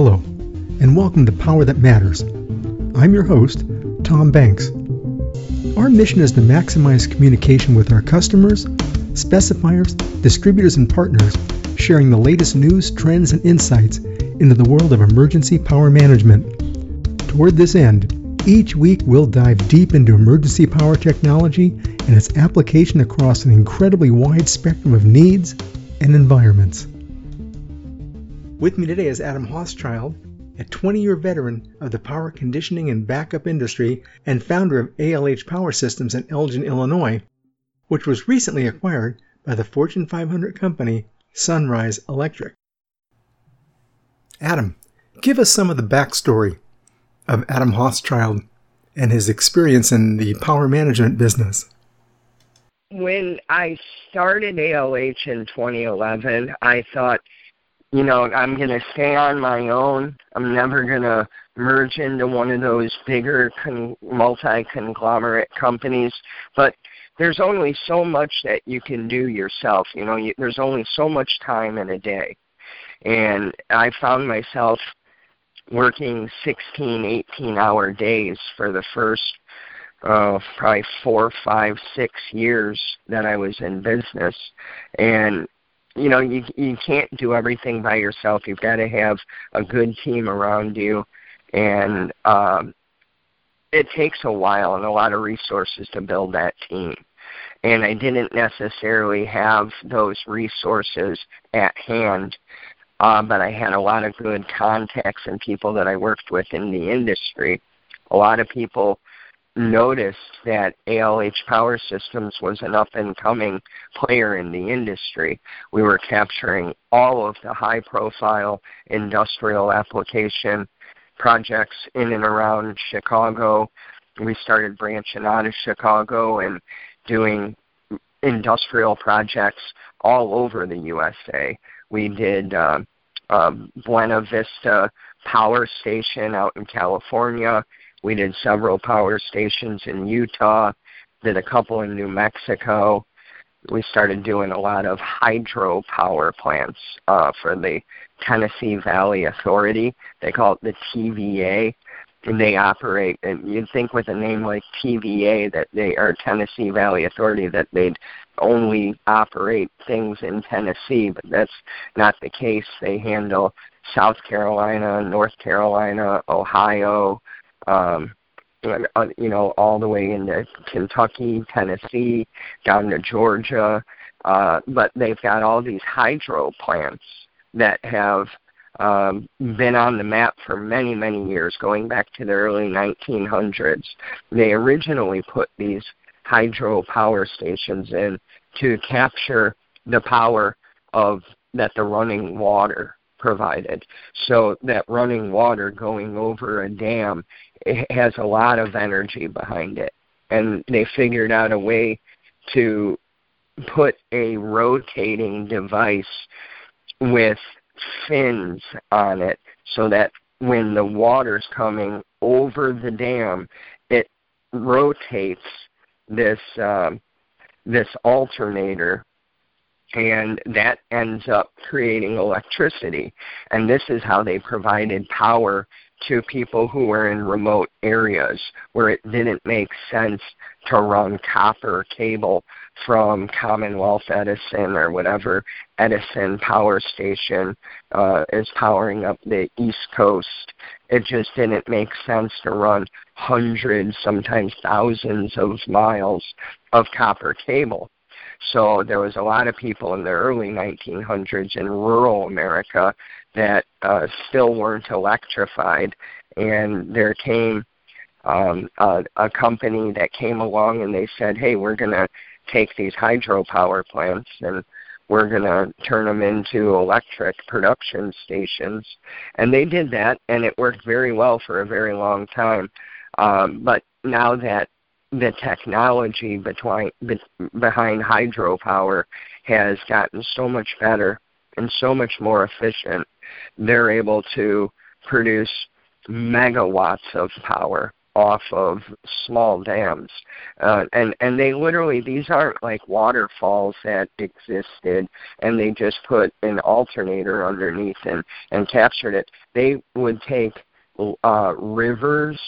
Hello, and welcome to Power That Matters. I'm your host, Tom Banks. Our mission is to maximize communication with our customers, specifiers, distributors, and partners, sharing the latest news, trends, and insights into the world of emergency power management. Toward this end, each week we'll dive deep into emergency power technology and its application across an incredibly wide spectrum of needs and environments. With me today is Adam Hothschild, a 20-year veteran of the power conditioning and backup industry and founder of ALH Power Systems in Elgin, Illinois, which was recently acquired by the Fortune 500 company Sunrise Electric. Adam, give us some of the backstory of Adam Hothschild and his experience in the power management business. When I started ALH in 2011, I thought, I'm going to stay on my own. I'm never going to merge into one of those bigger multi-conglomerate companies. But there's only so much that you can do yourself. There's only so much time in a day. And I found myself working 16, 18-hour days for the first probably 4, 5, 6 years that I was in business. And, you can't do everything by yourself. You've got to have a good team around you. And it takes a while and a lot of resources to build that team. And I didn't necessarily have those resources at hand, but I had a lot of good contacts and people that I worked with in the industry. A lot of people noticed that ALH Power Systems was an up-and-coming player in the industry. We were capturing all of the high-profile industrial application projects in and around Chicago. We started branching out of Chicago and doing industrial projects all over the USA. We did Buena Vista Power Station out in California. We did several power stations in Utah, did a couple in New Mexico. We started doing a lot of hydro power plants for the Tennessee Valley Authority. They call it the TVA. And they operate, and you'd think with a name like TVA that they are Tennessee Valley Authority that they'd only operate things in Tennessee, but that's not the case. They handle South Carolina, North Carolina, Ohio, all the way into Kentucky, Tennessee, down to Georgia. But they've got all these hydro plants that have been on the map for many, many years, going back to the early 1900s. They originally put these hydro power stations in to capture the power that the running water provided. So that running water going over a dam, it has a lot of energy behind it. And they figured out a way to put a rotating device with fins on it so that when the water's coming over the dam, it rotates this alternator, and that ends up creating electricity. And this is how they provided power to people who were in remote areas where it didn't make sense to run copper cable from Commonwealth Edison or whatever Edison power station is powering up the East Coast. It just didn't make sense to run hundreds, sometimes thousands of miles of copper cable. So there was a lot of people in the early 1900s in rural America that still weren't electrified. And there came a company that came along and they said, hey, we're going to take these hydropower plants and we're going to turn them into electric production stations. And they did that, and it worked very well for a very long time. But now that the technology behind hydropower has gotten so much better and so much more efficient, they're able to produce megawatts of power off of small dams. And they literally, these aren't like waterfalls that existed and they just put an alternator underneath and captured it. They would take rivers,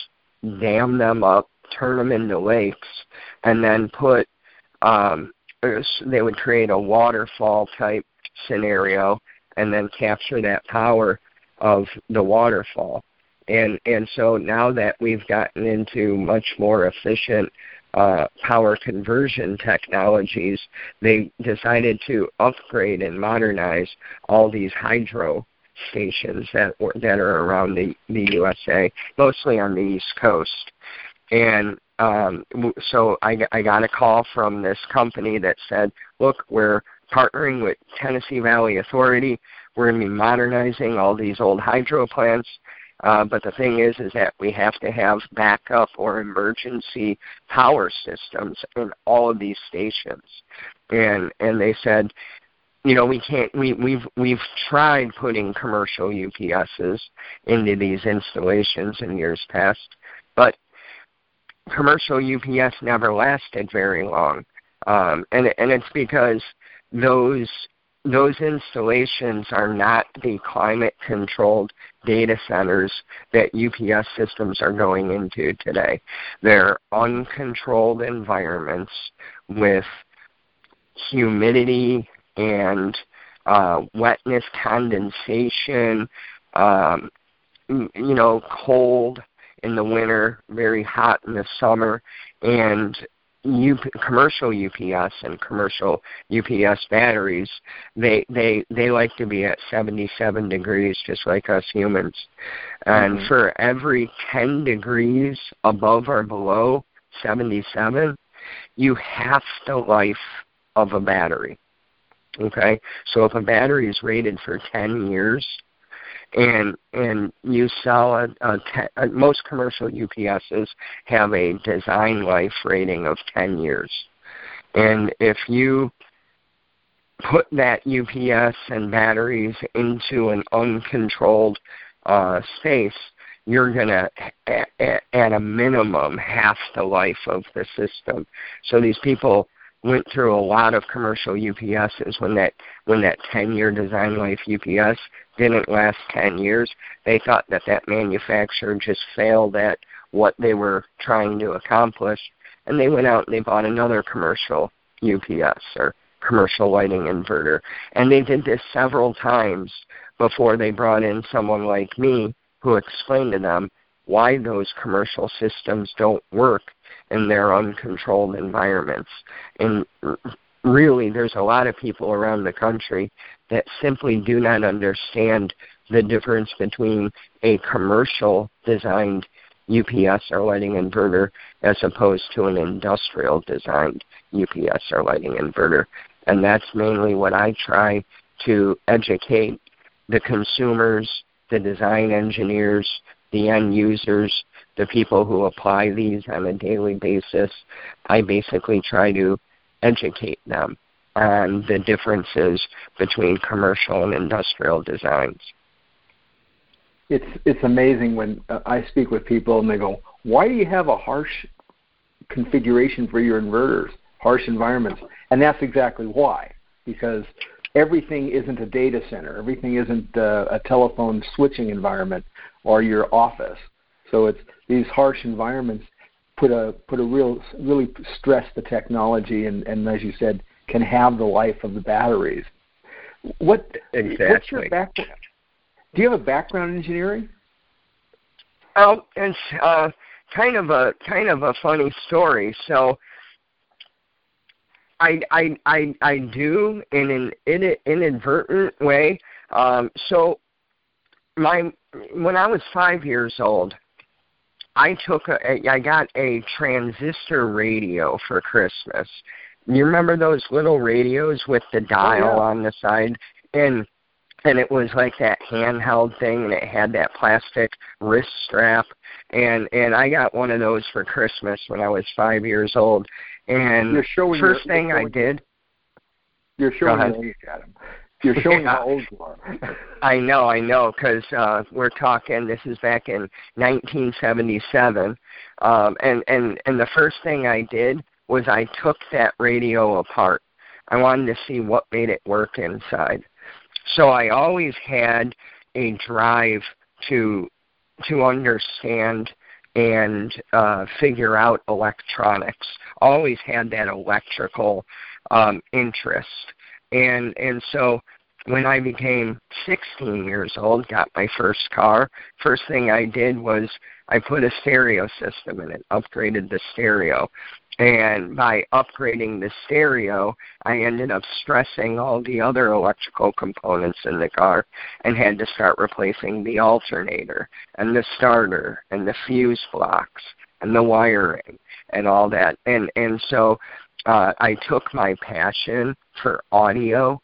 dam them up, turn them into lakes, and then put, they would create a waterfall type scenario and then capture that power of the waterfall. And so now that we've gotten into much more efficient power conversion technologies, they decided to upgrade and modernize all these hydro stations that are around the USA, mostly on the East Coast. And so I got a call from this company that said, look, we're partnering with Tennessee Valley Authority. We're going to be modernizing all these old hydro plants. But the thing is that we have to have backup or emergency power systems in all of these stations. And they said, you know, we can't. We've tried putting commercial UPSs into these installations in years past, but commercial UPS never lasted very long, and it's because those installations are not the climate-controlled data centers that UPS systems are going into today. They're uncontrolled environments with humidity and wetness, condensation, you know, cold in the winter, very hot in the summer, and commercial UPS and commercial UPS batteries, they like to be at 77 degrees just like us humans. And for every 10 degrees above or below 77, you half the life of a battery. Okay? So if a battery is rated for 10 years, and you sell most commercial UPSs have a design life rating of 10 years. And if you put that UPS and batteries into an uncontrolled space, you're going to, at a minimum, half the life of the system. So these people went through a lot of commercial UPSs when that 10-year design life UPS didn't last 10 years. They thought that manufacturer just failed at what they were trying to accomplish, and they went out and they bought another commercial UPS or commercial lighting inverter. And they did this several times before they brought in someone like me who explained to them why those commercial systems don't work in their uncontrolled environments. And really, there's a lot of people around the country that simply do not understand the difference between a commercial-designed UPS or lighting inverter as opposed to an industrial-designed UPS or lighting inverter. And that's mainly what I try to educate the consumers, the design engineers, the end users, the people who apply these on a daily basis. I basically try to educate them on the differences between commercial and industrial designs. It's amazing when I speak with people and they go, why do you have a harsh configuration for your inverters, harsh environments? And that's exactly why, because everything isn't a data center. Everything isn't a telephone switching environment or your office. So it's these harsh environments put a really stress the technology and as you said, can have the life of the batteries. What's your background? Do you have a background in engineering? Oh, it's kind of a funny story. So I do in an inadvertent way. When I was 5 years old, I got a transistor radio for Christmas. You remember those little radios with the dial on the side? And it was like that handheld thing, and it had that plastic wrist strap. And I got one of those for Christmas when I was 5 years old. And the first thing I did... You're showing your age, Adam. You're showing how old you are. I know, because we're talking, this is back in 1977. And the first thing I did was I took that radio apart. I wanted to see what made it work inside. So I always had a drive to understand and figure out electronics. Always had that electrical interest. And so when I became 16 years old, got my first car, first thing I did was I put a stereo system in it, upgraded the stereo. And by upgrading the stereo, I ended up stressing all the other electrical components in the car and had to start replacing the alternator and the starter and the fuse blocks and the wiring and all that. And so I took my passion for audio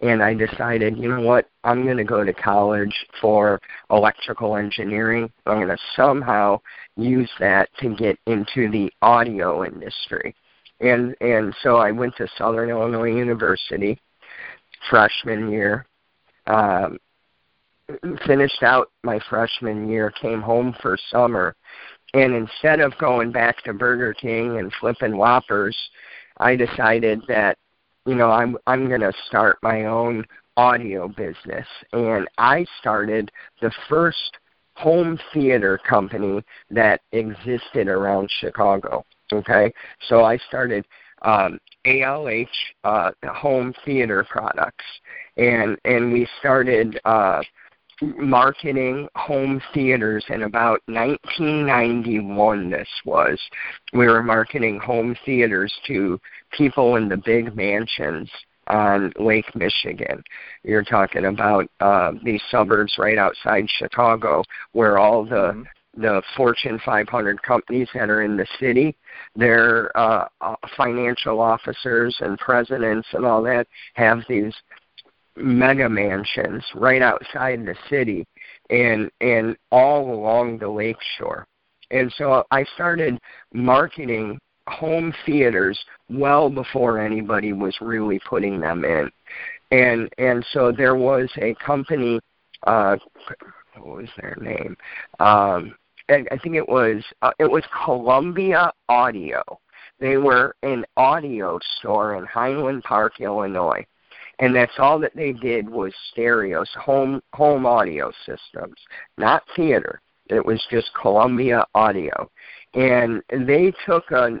and I decided, you know what, I'm going to go to college for electrical engineering. I'm going to somehow use that to get into the audio industry. And so I went to Southern Illinois University freshman year, finished out my freshman year, came home for summer, and instead of going back to Burger King and flipping Whoppers, I decided that, you know, I'm going to start my own audio business. And I started the first home theater company that existed around Chicago, okay? So I started ALH Home Theater Products, and we started marketing home theaters in about 1991, this was. We were marketing home theaters to people in the big mansions on Lake Michigan. You're talking about these suburbs right outside Chicago where all the Fortune 500 companies that are in the city, their financial officers and presidents and all that have these mega mansions right outside the city and all along the lake shore. And so I started marketing home theaters well before anybody was really putting them in. And so there was a company, what was their name? I think it was Columbia Audio. They were an audio store in Highland Park, Illinois. And that's all that they did was stereos, home audio systems, not theater. It was just Columbia Audio. And they took a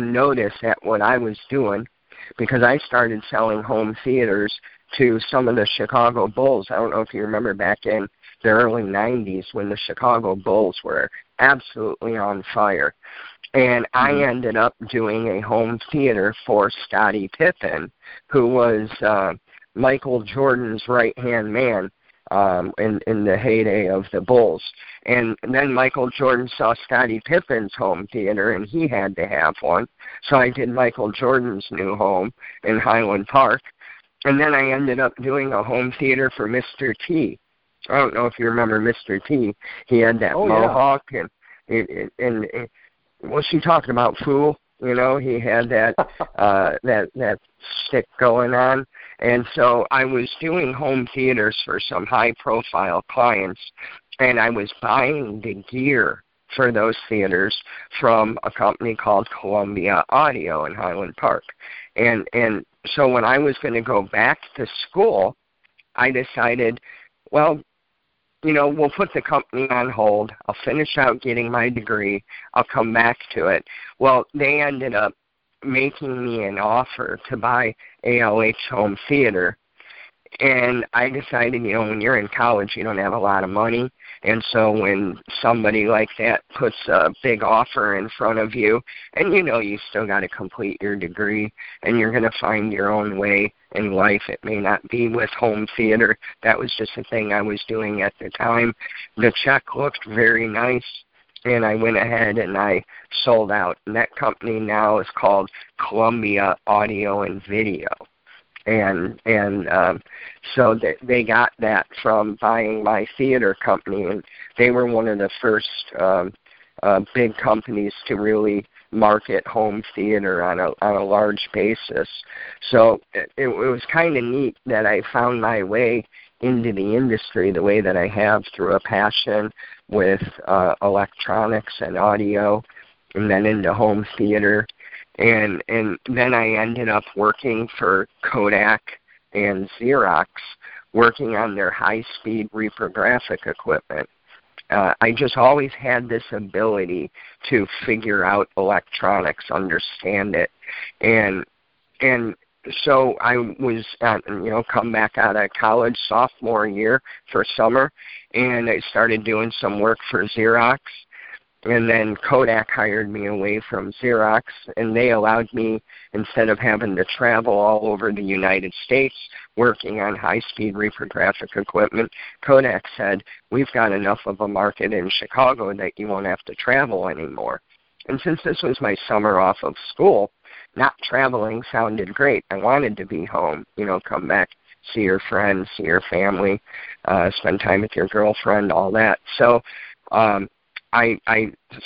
notice at what I was doing because I started selling home theaters to some of the Chicago Bulls. I don't know if you remember back in the early 90s when the Chicago Bulls were absolutely on fire. And I ended up doing a home theater for Scottie Pippen, who was Michael Jordan's right-hand man in the heyday of the Bulls. And then Michael Jordan saw Scottie Pippen's home theater, and he had to have one. So I did Michael Jordan's new home in Highland Park. And then I ended up doing a home theater for Mr. T. I don't know if you remember Mr. T. He had that mohawk. Yeah. And what's he talking about, fool? You know, he had that that stick going on. And so I was doing home theaters for some high-profile clients, and I was buying the gear for those theaters from a company called Columbia Audio in Highland Park. And so when I was going to go back to school, I decided, well, you know, we'll put the company on hold. I'll finish out getting my degree. I'll come back to it. Well, they ended up making me an offer to buy ALH Home Theater. And I decided, you know, when you're in college, you don't have a lot of money. And so when somebody like that puts a big offer in front of you, and you know you still got to complete your degree, and you're going to find your own way in life. It may not be with home theater. That was just the thing I was doing at the time. The check looked very nice, and I went ahead and I sold out. And that company now is called Columbia Audio and Video. And so they got that from buying my theater company, and they were one of the first big companies to really market home theater on a large basis. So it was kind of neat that I found my way into the industry the way that I have through a passion with electronics and audio, and then into home theater. And then I ended up working for Kodak and Xerox, working on their high-speed reprographic equipment. I just always had this ability to figure out electronics, understand it. And so I was, come back out of college sophomore year for summer, and I started doing some work for Xerox. And then Kodak hired me away from Xerox, and they allowed me, instead of having to travel all over the United States working on high-speed reprographic equipment, Kodak said, we've got enough of a market in Chicago that you won't have to travel anymore. And since this was my summer off of school, not traveling sounded great. I wanted to be home, come back, see your friends, see your family, spend time with your girlfriend, all that. So I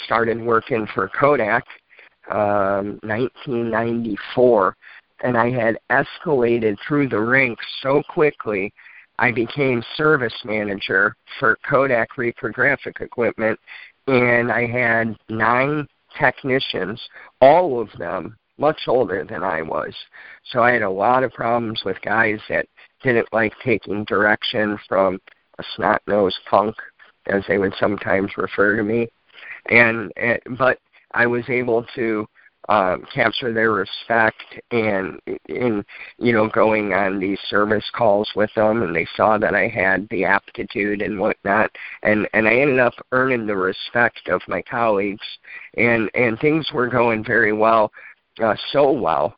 started working for Kodak 1994, and I had escalated through the ranks so quickly, I became service manager for Kodak reprographic equipment, and I had 9 technicians, all of them much older than I was. So I had a lot of problems with guys that didn't like taking direction from a snot-nosed punk, as they would sometimes refer to me. But I was able to capture their respect and going on these service calls with them, and they saw that I had the aptitude and whatnot. And I ended up earning the respect of my colleagues, and things were going very well, so well.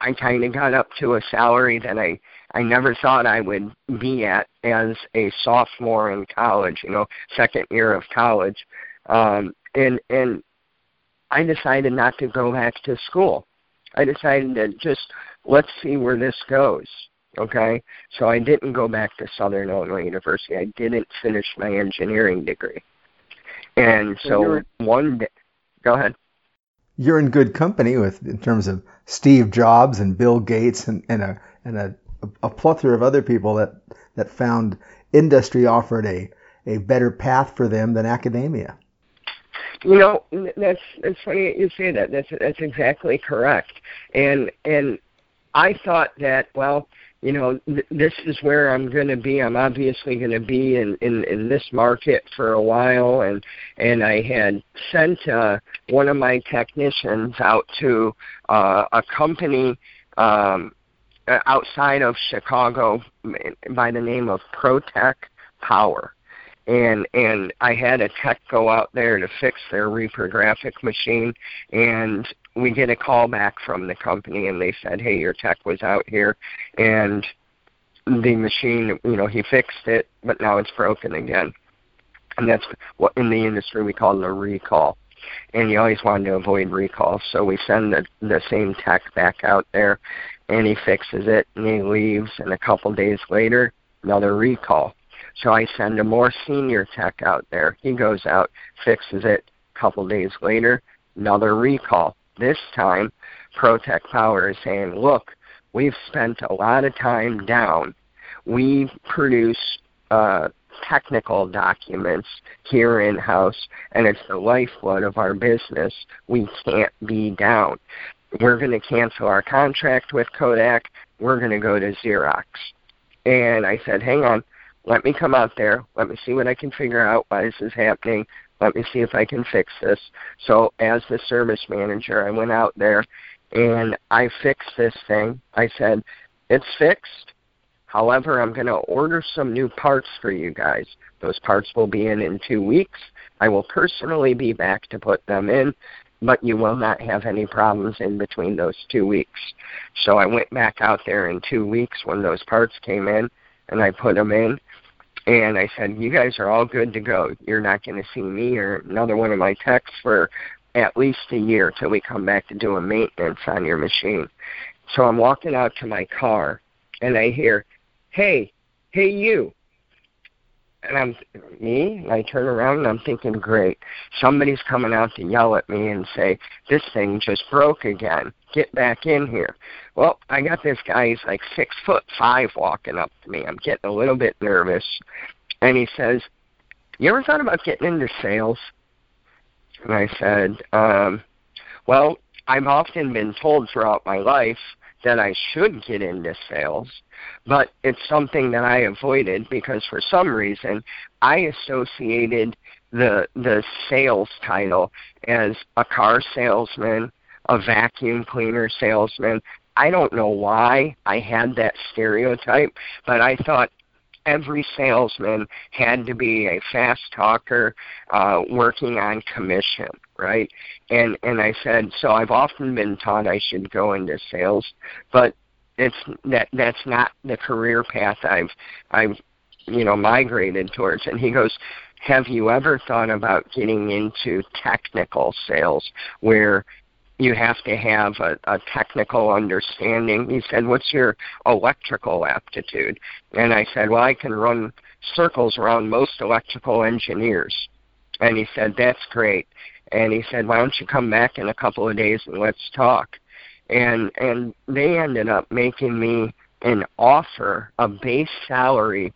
I kind of got up to a salary that I never thought I would be at as a sophomore in college, second year of college. And I decided not to go back to school. I decided to just, let's see where this goes, okay? So I didn't go back to Southern Illinois University. I didn't finish my engineering degree. And so one day, go ahead. You're in good company in terms of Steve Jobs and Bill Gates and a plethora of other people that found industry offered a better path for them than academia. That's funny that you say that. That's exactly correct. And I thought that, this is where I'm going to be. I'm obviously going to be in this market for a while. And I had sent one of my technicians out to a company outside of Chicago by the name of ProTech Power. And I had a tech go out there to fix their reprographic machine, and we get a call back from the company, and they said, hey, your tech was out here, and the machine, he fixed it, but now it's broken again. And that's what in the industry we call a recall. And you always wanted to avoid recalls, so we send the same tech back out there, and he fixes it, and he leaves, and a couple days later, another recall. So I send a more senior tech out there. He goes out, fixes it. A couple days later, another recall. This time, ProTech Power is saying, look, we've spent a lot of time down. We produce technical documents here in-house, and it's the lifeblood of our business. We can't be down. We're going to cancel our contract with Kodak. We're going to go to Xerox. And I said, hang on. Let me come out there. Let me see what I can figure out, why this is happening. Let me see if I can fix this. So as the service manager, I went out there, and I fixed this thing. I said, it's fixed. However, I'm going to order some new parts for you guys. Those parts will be in 2 weeks. I will personally be back to put them in, but you will not have any problems in between those 2 weeks. So I went back out there in 2 weeks when those parts came in, and I put them in. And I said, you guys are all good to go. You're not going to see me or another one of my techs for at least a year till we come back to do a maintenance on your machine. So I'm walking out to my car, and I hear, hey, you. And I turn around and I'm thinking, great, somebody's coming out to yell at me and say, this thing just broke again. Get back in here. Well, I got this guy, he's like 6'5" walking up to me. I'm getting a little bit nervous. And he says, you ever thought about getting into sales? And I said, well, I've often been told throughout my life that I should get into sales, but it's something that I avoided because for some reason I associated the sales title as a car salesman, a vacuum cleaner salesman. I don't know why I had that stereotype, but I thought every salesman had to be a fast talker working on commission, right? And I said, so I've often been taught I should go into sales, but that's not the career path I've migrated towards. And he goes, have you ever thought about getting into technical sales where you have to have a technical understanding? He said, what's your electrical aptitude? And I said, well, I can run circles around most electrical engineers. And he said, that's great. And he said, why don't you come back in a couple of days and let's talk? And they ended up making me an offer, a base salary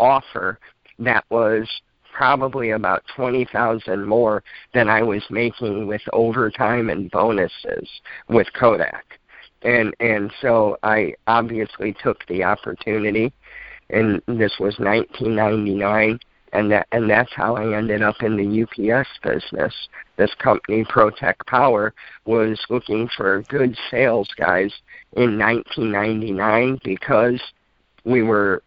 offer that was probably about $20,000 more than I was making with overtime and bonuses with Kodak. And so I obviously took the opportunity, and this was 1999, and that's how I ended up in the UPS business. This company, ProTech Power, was looking for good sales guys in 1999 because we were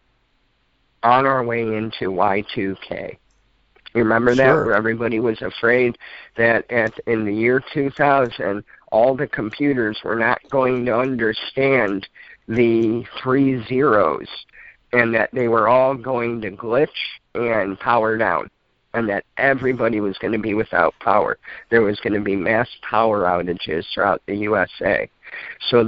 on our way into Y2K. You remember that? Sure. Where everybody was afraid that in the year 2000, all the computers were not going to understand the 3 zeros and that they were all going to glitch and power down and that everybody was going to be without power. There was going to be mass power outages throughout the USA. So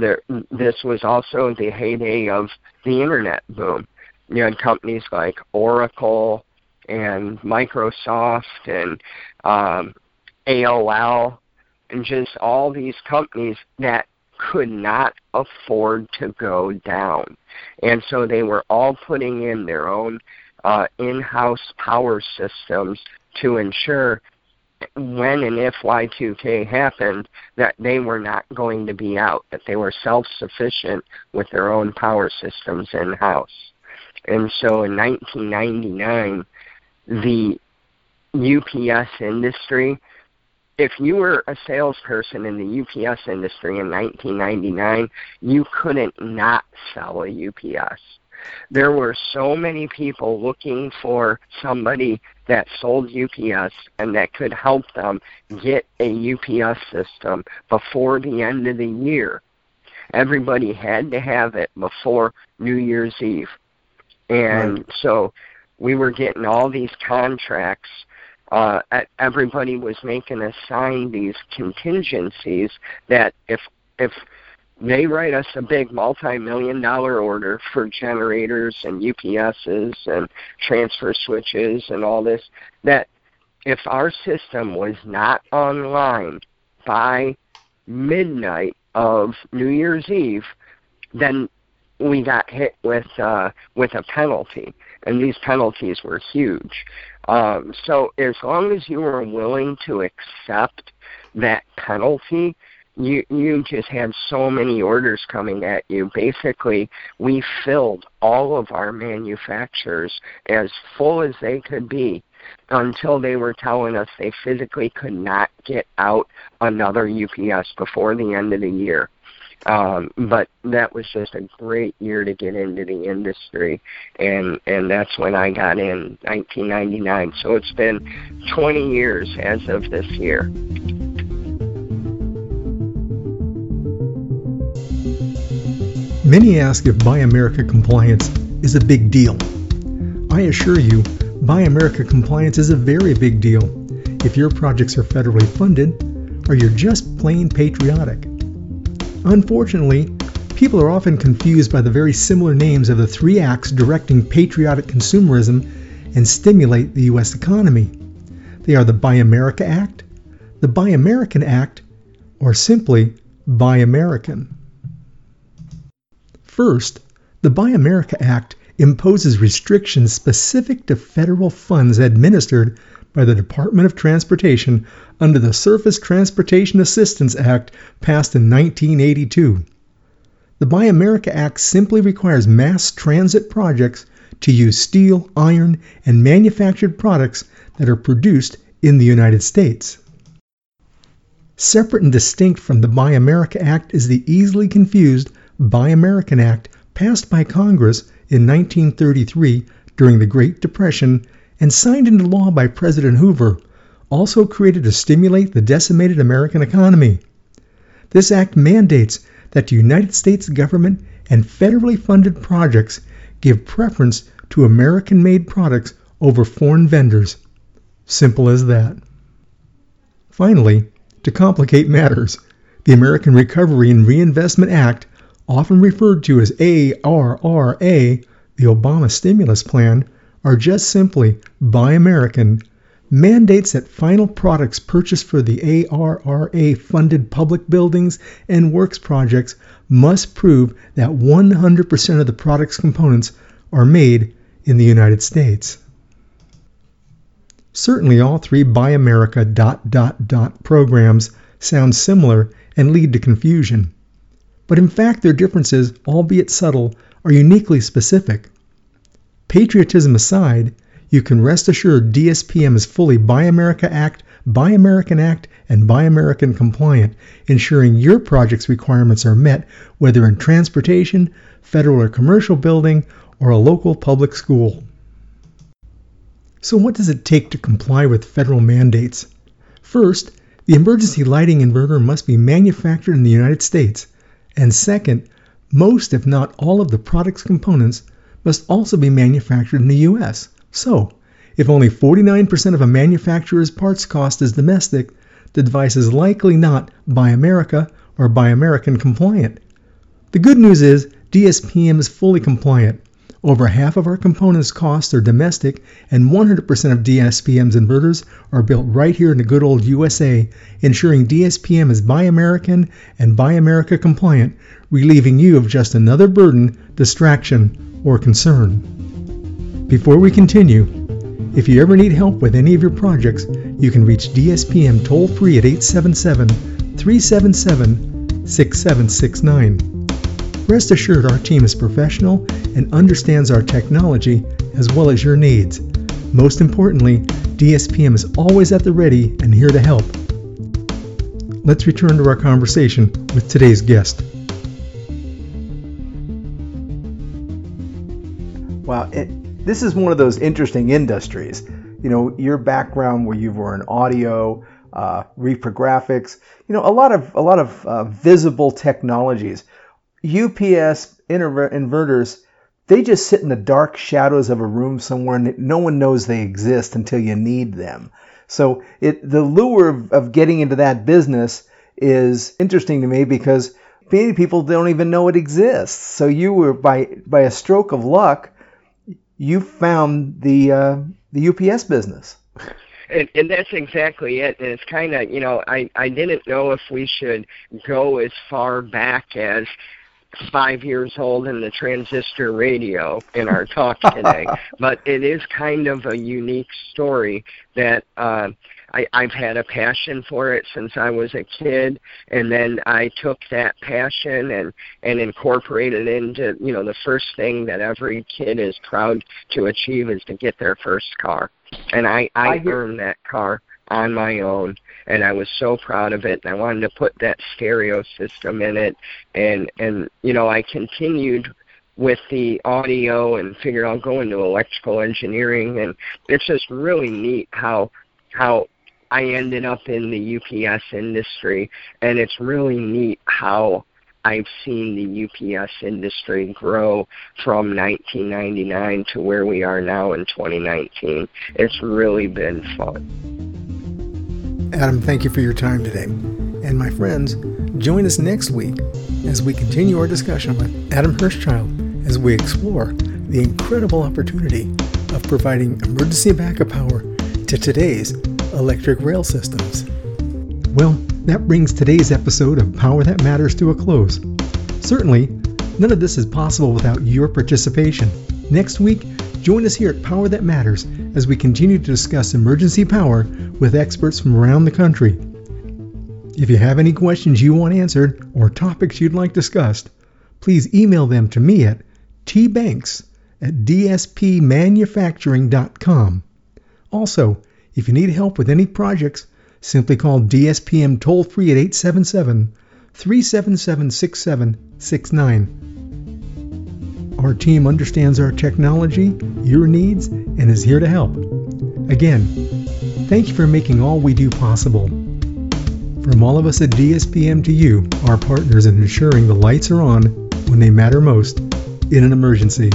this was also the heyday of the Internet boom. You had companies like Oracle and Microsoft and AOL and just all these companies that could not afford to go down. And so they were all putting in their own in-house power systems to ensure when and if Y2K happened that they were not going to be out, that they were self-sufficient with their own power systems in-house. And so in 1999, the UPS industry, if you were a salesperson in the UPS industry in 1999, you couldn't not sell a UPS. There were so many people looking for somebody that sold UPS and that could help them get a UPS system before the end of the year. Everybody had to have it before New Year's Eve. And so we were getting all these contracts. Everybody was making us sign these contingencies that if they write us a big multi-million-dollar order for generators and UPSs and transfer switches and all this, that if our system was not online by midnight of New Year's Eve, then we got hit with a penalty, and these penalties were huge. So as long as you were willing to accept that penalty, you just had so many orders coming at you. Basically, we filled all of our manufacturers as full as they could be until they were telling us they physically could not get out another UPS before the end of the year. But that was just a great year to get into the industry, and that's when I got in, 1999. So it's been 20 years as of this year. Many ask if Buy America compliance is a big deal. I assure you, Buy America compliance is a very big deal if your projects are federally funded or you're just plain patriotic. Unfortunately, people are often confused by the very similar names of the 3 acts directing patriotic consumerism and stimulate the U.S. economy. They are the Buy America Act, the Buy American Act, or simply Buy American. First, the Buy America Act imposes restrictions specific to federal funds administered by the Department of Transportation under the Surface Transportation Assistance Act passed in 1982. The Buy America Act simply requires mass transit projects to use steel, iron, and manufactured products that are produced in the United States. Separate and distinct from the Buy America Act is the easily confused Buy American Act passed by Congress in 1933 during the Great Depression and signed into law by President Hoover, also created to stimulate the decimated American economy. This act mandates that the United States government and federally funded projects give preference to American-made products over foreign vendors. Simple as that. Finally, to complicate matters, the American Recovery and Reinvestment Act, often referred to as ARRA, the Obama stimulus plan, are just simply Buy American, mandates that final products purchased for the ARRA-funded public buildings and works projects must prove that 100% of the product's components are made in the United States. Certainly all three Buy America ... programs sound similar and lead to confusion. But in fact their differences, albeit subtle, are uniquely specific. Patriotism aside, you can rest assured DSPM is fully Buy America Act, Buy American Act, and Buy American compliant, ensuring your project's requirements are met, whether in transportation, federal or commercial building, or a local public school. So what does it take to comply with federal mandates? First, the emergency lighting inverter must be manufactured in the United States. And second, most if not all of the product's components must also be manufactured in the U.S. So, if only 49% of a manufacturer's parts cost is domestic, the device is likely not Buy America or Buy American compliant. The good news is DSPM is fully compliant. Over half of our components' costs are domestic, and 100% of DSPM's inverters are built right here in the good old USA, ensuring DSPM is Buy American and Buy America compliant, relieving you of just another burden, distraction, or concern. Before we continue, if you ever need help with any of your projects, you can reach DSPM toll-free at 877-377-6769. Rest assured our team is professional and understands our technology as well as your needs. Most importantly, DSPM is always at the ready and here to help. Let's return to our conversation with today's guest. Wow, this is one of those interesting industries. You know, your background where you were in audio, reprographics, you know, a lot of visible technologies. UPS inverters, they just sit in the dark shadows of a room somewhere and no one knows they exist until you need them. So the lure of getting into that business is interesting to me because many people don't even know it exists. So you were, by a stroke of luck, you found the UPS business. And that's exactly it. And it's kind of, you know, I didn't know if we should go as far back as 5 years old in the transistor radio in our talk today, but it is kind of a unique story that I've had a passion for it since I was a kid, and then I took that passion and incorporated it into, you know, the first thing that every kid is proud to achieve is to get their first car, and I earned that car on my own, and I was so proud of it, and I wanted to put that stereo system in it, and you know, I continued with the audio and figured I'll go into electrical engineering, and it's just really neat how I ended up in the UPS industry, and it's really neat how I've seen the UPS industry grow from 1999 to where we are now in 2019. It's really been fun. Adam, thank you for your time today. And my friends, join us next week as we continue our discussion with Adam Hothschild as we explore the incredible opportunity of providing emergency backup power to today's electric rail systems. Well, that brings today's episode of Power That Matters to a close. Certainly, none of this is possible without your participation. Next week, join us here at Power That Matters as we continue to discuss emergency power with experts from around the country. If you have any questions you want answered or topics you'd like discussed, please email them to me at tbanks@dspmanufacturing.com. Also, if you need help with any projects, simply call DSPM toll-free at 877-377-6769. Our team understands our technology, your needs, and is here to help. Again, thank you for making all we do possible. From all of us at DSPM to you, our partners in ensuring the lights are on when they matter most in an emergency.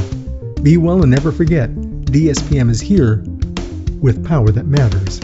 Be well and never forget, DSPM is here with power that matters.